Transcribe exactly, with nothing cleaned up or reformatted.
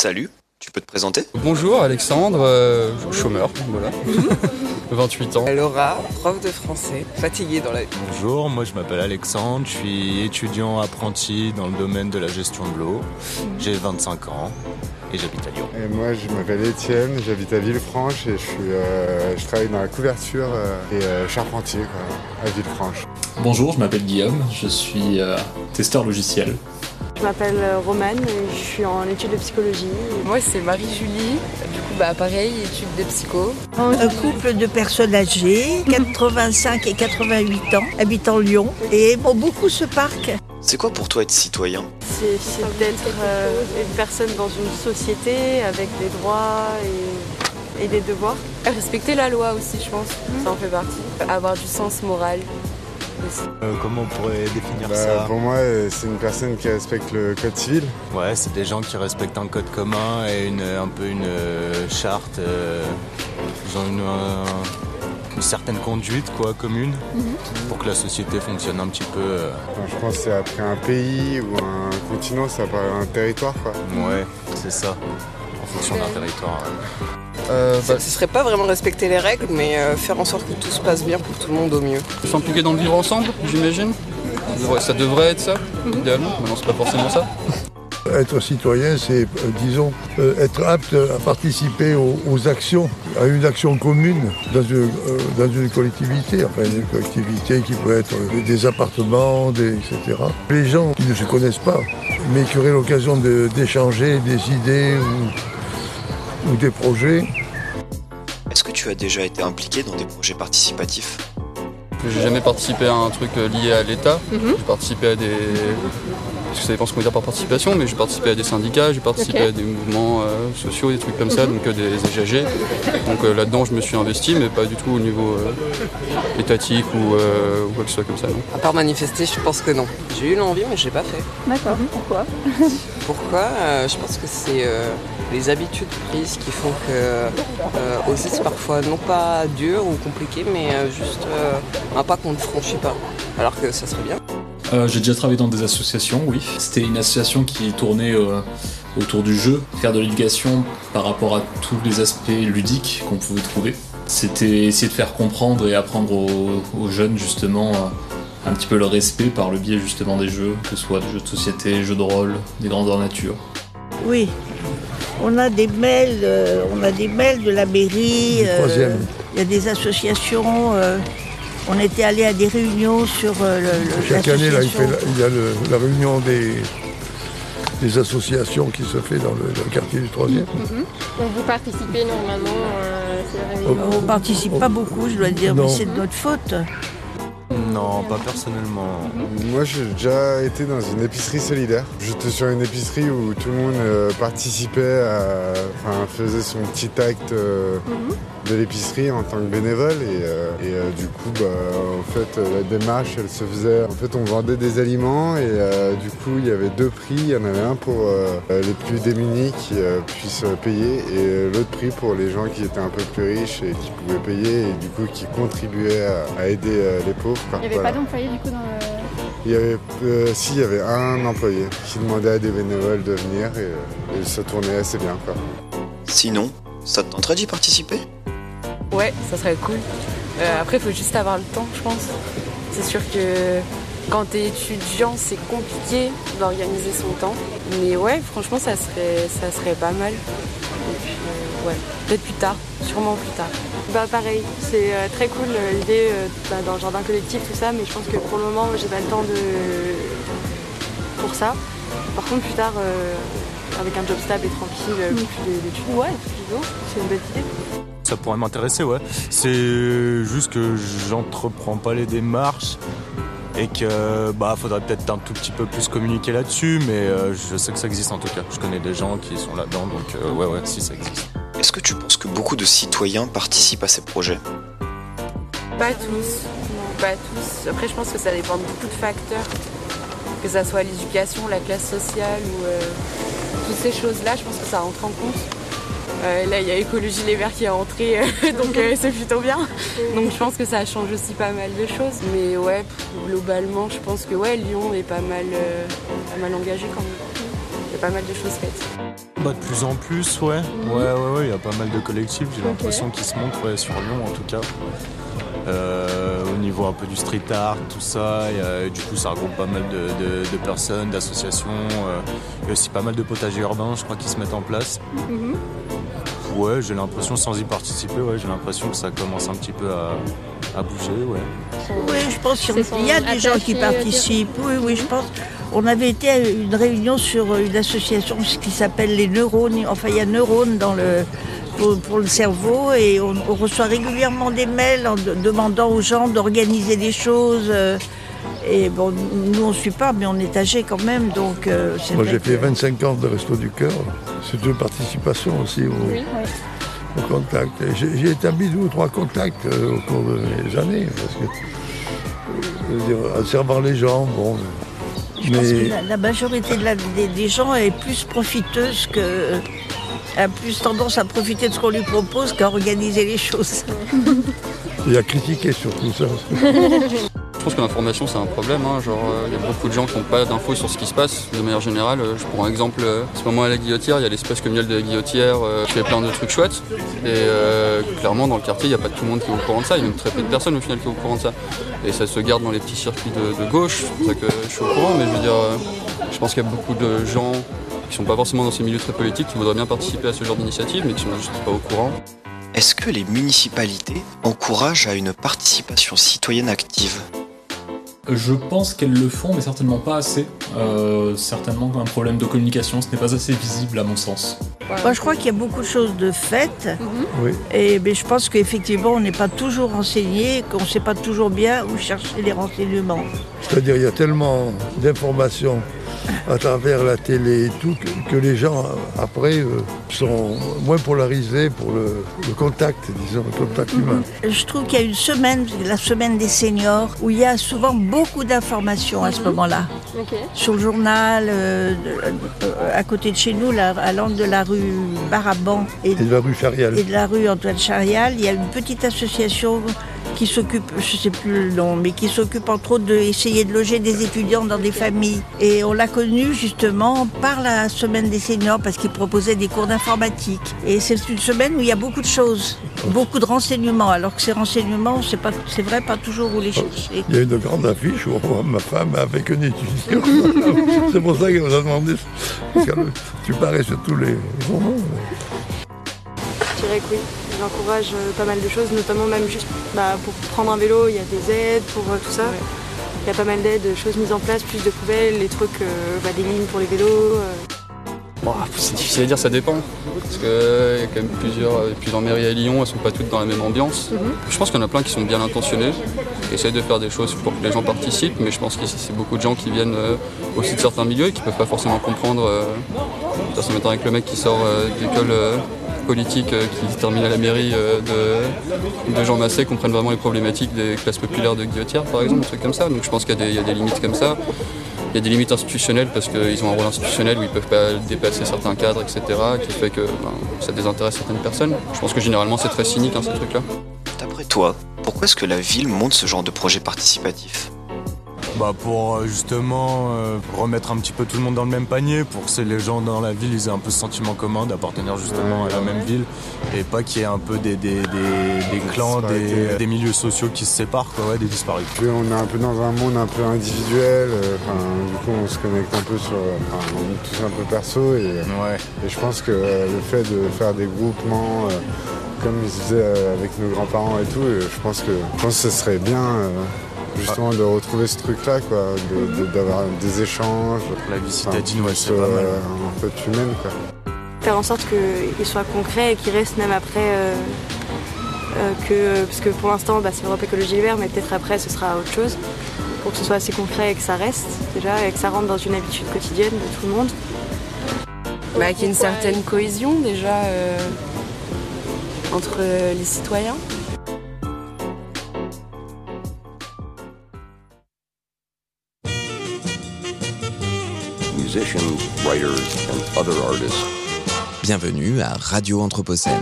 Salut, tu peux te présenter? Bonjour Alexandre, euh, chômeur, voilà, vingt-huit ans. Laura, prof de français, fatiguée dans la vie. Bonjour, moi je m'appelle Alexandre, je suis étudiant apprenti dans le domaine de la gestion de l'eau. J'ai vingt-cinq ans et j'habite à Lyon. Et moi je m'appelle Étienne, j'habite à Villefranche et je, suis, euh, je travaille dans la couverture euh, et euh, charpentier quoi, à Villefranche. Bonjour, je m'appelle Guillaume, je suis euh, testeur logiciel. Je m'appelle Romane et je suis en études de psychologie. Moi c'est Marie-Julie, du coup bah pareil, études de psycho. Un couple de personnes âgées, quatre-vingt-cinq et quatre-vingt-huit ans, habitant Lyon et aiment beaucoup ce parc. C'est quoi pour toi être citoyen? C'est, c'est d'être euh, une personne dans une société avec des droits et, et des devoirs. Respecter la loi aussi je pense, ça en fait partie. Avoir du sens moral. Euh, comment on pourrait définir bah, ça? Pour moi, c'est une personne qui respecte le code civil. Ouais, c'est des gens qui respectent un code commun et une, un peu une euh, charte. Euh, ils ont une, euh, une certaine conduite quoi, commune mm-hmm. pour que la société fonctionne un petit peu. Euh... Je pense que c'est après un pays ou un continent, ça paraît un territoire quoi. Ouais, c'est ça, en fonction d'un territoire. Ouais. Euh, bah... Ce serait pas vraiment respecter les règles, mais euh, faire en sorte que tout se passe bien pour tout le monde au mieux. S'impliquer dans le vivre ensemble, j'imagine. Ouais, ça devrait être ça, mm-hmm. idéalement, mais non, c'est pas forcément ça. Être citoyen, c'est, euh, disons, euh, être apte à participer aux, aux actions, à une action commune dans une, euh, dans une collectivité, enfin une collectivité qui peut être des appartements, des, et cetera. Les gens qui ne se connaissent pas, mais qui auraient l'occasion de, d'échanger des idées ou... ou des projets. Est-ce que tu as déjà été impliqué dans des projets participatifs? J'ai jamais participé à un truc lié à l'État. Mm-hmm. J'ai participé à des... Parce que ça dépend ce qu'on veut dire par participation, mais j'ai participé à des syndicats, j'ai participé okay. à des mouvements euh, sociaux, des trucs comme mm-hmm. ça, donc euh, des A G G. Donc euh, là-dedans, je me suis investi, mais pas du tout au niveau euh, étatique ou, euh, ou quoi que ce soit comme ça. Non. À part manifester, je pense que non. J'ai eu l'envie, mais je l'ai pas fait. D'accord, mm-hmm. pourquoi? Pourquoi euh, je pense que c'est... Euh... les habitudes prises qui font que euh, aussi c'est parfois non pas dur ou compliqué mais euh, juste euh, un pas qu'on ne franchit pas alors que ça serait bien. Euh, j'ai déjà travaillé dans des associations, oui. C'était une association qui tournait euh, autour du jeu, faire de l'éducation par rapport à tous les aspects ludiques qu'on pouvait trouver. C'était essayer de faire comprendre et apprendre aux, aux jeunes justement euh, un petit peu le respect par le biais justement des jeux, que ce soit des jeux de société, jeux de rôle, des grandeurs nature. Oui. On a des mails, euh, on a des mails de la mairie, euh, il y a des associations, euh, on était allé à des réunions sur euh, le... Chaque année, là, il, fait la, il y a le, la réunion des, des associations qui se fait dans le, le quartier du troisième. Mm-hmm. Donc vous participez normalement euh, à ces réunions? On ne participe on, pas beaucoup, je dois dire, non. Mais c'est de notre faute. Non, pas personnellement. Moi, j'ai déjà été dans une épicerie solidaire. J'étais sur une épicerie où tout le monde euh, participait, à, enfin, faisait son petit acte euh, mm-hmm. de l'épicerie en tant que bénévole. Et, euh, et euh, du coup, bah, en fait, euh, la démarche, elle se faisait... En fait, on vendait des aliments et euh, du coup, il y avait deux prix. Il y en avait un pour euh, les plus démunis qui euh, puissent payer et l'autre prix pour les gens qui étaient un peu plus riches et qui pouvaient payer et du coup, qui contribuaient à, à aider euh, les pauvres. Il n'y avait voilà. pas d'employés du coup dans le... Il y avait, euh, si, il y avait un employé qui demandait à des bénévoles de venir et, et ça tournait assez bien quoi. Sinon, ça te tenterait d'y participer? Ouais, ça serait cool. Euh, après, il faut juste avoir le temps, je pense. C'est sûr que quand t'es étudiant, c'est compliqué d'organiser son temps. Mais ouais, franchement, ça serait, ça serait pas mal. Ouais, peut-être plus tard, sûrement plus tard. Bah pareil, c'est euh, très cool euh, l'idée euh, bah, dans le jardin collectif, tout ça, mais je pense que pour le moment, j'ai pas le temps de... pour ça. Par contre, plus tard, euh, avec un job stable et tranquille, euh, plus d'études. Ouais, plutôt, c'est une belle idée. Ça pourrait m'intéresser, ouais. C'est juste que j'entreprends pas les démarches et que bah faudrait peut-être un tout petit peu plus communiquer là-dessus, mais euh, je sais que ça existe en tout cas. Je connais des gens qui sont là-dedans, donc euh, ouais, ouais, si ça existe. Est-ce que tu penses que beaucoup de citoyens participent à ces projets? Pas tous, pas tous. Après, je pense que ça dépend de beaucoup de facteurs, que ça soit l'éducation, la classe sociale ou euh, toutes ces choses-là. Je pense que ça rentre en compte. Euh, là, il y a Écologie Les Verts qui est entrée, euh, donc euh, c'est plutôt bien. Donc, je pense que ça change aussi pas mal de choses. Mais ouais, globalement, je pense que ouais, Lyon est pas mal, euh, pas mal engagé quand même. Il y a pas mal de choses faites. Bah, de plus en plus, ouais. Mmh. Ouais, ouais, ouais, il y a pas mal de collectifs, j'ai okay. l'impression qu'ils se montrent ouais, sur Lyon en tout cas. Euh, au niveau un peu du street art, tout ça, et, euh, du coup ça regroupe pas mal de, de, de personnes, d'associations. Euh, il y a aussi pas mal de potagers urbains, je crois, qui se mettent en place. Mmh. Ouais, j'ai l'impression, sans y participer, ouais, j'ai l'impression que ça commence un petit peu à, à bouger, ouais. Oui, je pense qu'il y a des gens qui participent. Oui, oui, je pense. On avait été à une réunion sur une association qui s'appelle les Neurones. Enfin, il y a Neurones dans le, pour, pour le cerveau, et on, on reçoit régulièrement des mails en de, demandant aux gens d'organiser des choses. Et bon, nous, on ne suit pas, mais on est âgés quand même, donc... Euh, c'est moi, j'ai fait que... vingt-cinq ans de Resto du Cœur. C'est une participation aussi au, oui, oui. au contact. J'ai, j'ai établi deux ou trois contacts euh, au cours de mes années, parce que, je veux dire, en servant les gens, bon... Je mais... pense que la, la majorité de la, des, des gens est plus profiteuse que... a plus tendance à profiter de ce qu'on lui propose qu'à organiser les choses. Et à critiquer surtout ça. Je pense que l'information c'est un problème, hein. Genre il euh, y a beaucoup de gens qui n'ont pas d'infos sur ce qui se passe de manière générale. Euh, je prends un exemple, euh, en ce moment à la Guillotière, il y a l'espace communal de la Guillotière euh, qui fait plein de trucs chouettes. Et euh, clairement dans le quartier il n'y a pas tout le monde qui est au courant de ça, il y a même très peu de personnes au final qui est au courant de ça. Et ça se garde dans les petits circuits de, de gauche, c'est pour ça que je suis au courant, mais je veux dire, euh, je pense qu'il y a beaucoup de gens qui ne sont pas forcément dans ces milieux très politiques, qui voudraient bien participer à ce genre d'initiative, mais qui ne sont juste pas au courant. Est-ce que les municipalités encouragent à une participation citoyenne active ? Je pense qu'elles le font, mais certainement pas assez. Euh, certainement un problème de communication, ce n'est pas assez visible à mon sens. Moi, je crois qu'il y a beaucoup de choses de faites, mm-hmm. oui. et, mais je pense qu'effectivement, on n'est pas toujours renseigné, qu'on ne sait pas toujours bien où chercher les renseignements. C'est-à-dire qu'il y a tellement d'informations à travers la télé et tout, que, que les gens, après, euh, sont moins polarisés pour le, le contact, disons, le contact humain. Je trouve qu'il y a une semaine, la semaine des seniors, où il y a souvent beaucoup d'informations à ce moment-là. Okay. Sur le journal, euh, à côté de chez nous, là, à l'angle de la rue Baraban et, et de la rue Charial. Et de la rue Antoine Charial, il y a une petite association qui s'occupe, je ne sais plus le nom, mais qui s'occupe entre autres d'essayer de loger des étudiants dans des familles. Et on l'a connu justement par la semaine des seniors parce qu'ils proposaient des cours d'informatique. Et c'est une semaine où il y a beaucoup de choses, beaucoup de renseignements, alors que ces renseignements, c'est, pas, c'est vrai, pas toujours où les chercher. Il y a une grande affiche où on voit ma femme avec un étudiant. C'est pour ça qu'elle nous a demandé. Parce que tu parais sur tous les journaux. Je dirais que oui, j'encourage pas mal de choses, notamment même juste bah, pour prendre un vélo, il y a des aides, pour euh, tout ça. Ouais. Il y a pas mal d'aides, choses mises en place, plus de poubelles, les trucs, euh, bah, des lignes pour les vélos. Euh. Bon, c'est difficile à dire, ça dépend. Parce qu'il y a quand même plusieurs, plusieurs mairies à Lyon, elles ne sont pas toutes dans la même ambiance. Mm-hmm. Je pense qu'il y en a plein qui sont bien intentionnés, qui essayent de faire des choses pour que les gens participent, mais je pense que c'est beaucoup de gens qui viennent euh, aussi de certains milieux et qui ne peuvent pas forcément comprendre. Euh, ça se met avec le mec qui sort euh, d'école. Euh, politique euh, qui termine à la mairie euh, de, de Jean Massé comprennent vraiment les problématiques des classes populaires de Guillotière par exemple, un truc comme ça. Donc je pense qu'il y a des, il y a des limites comme ça. Il y a des limites institutionnelles parce qu'ils ont un rôle institutionnel où ils ne peuvent pas dépasser certains cadres, et cetera, qui fait que ben, ça désintéresse certaines personnes. Je pense que généralement c'est très cynique hein, ces trucs-là. D'après toi, pourquoi est-ce que la ville monte ce genre de projet participatif ? Bah pour justement euh, remettre un petit peu tout le monde dans le même panier, pour que les gens dans la ville ils aient un peu ce sentiment commun d'appartenir justement à la même ville et pas qu'il y ait un peu des, des, des, des clans, des, des milieux sociaux qui se séparent, quoi, ouais, des disparités. On est un peu dans un monde un peu individuel, euh, du coup on se connecte un peu sur, enfin, on est tous un peu perso et, ouais. et je pense que euh, le fait de faire des groupements, euh, comme ils faisaient avec nos grands-parents et tout, euh, je pense que je pense que ce serait bien... Euh, Justement de retrouver ce truc-là, quoi, de, de, d'avoir des échanges. La vie citadine, ouais, c'est euh, pas mal. Un peu humaine, quoi. Faire en sorte qu'il soit concret et qu'il reste même après. Euh, euh, que, parce que pour l'instant, bah, c'est l'Europe Écologie Les Verts, mais peut-être après, ce sera autre chose. Pour que ce soit assez concret et que ça reste, déjà, et que ça rentre dans une habitude quotidienne de tout le monde. Bah, qu'il y ait une certaine cohésion, déjà, euh, entre les citoyens. Bienvenue à Radio Anthropocène.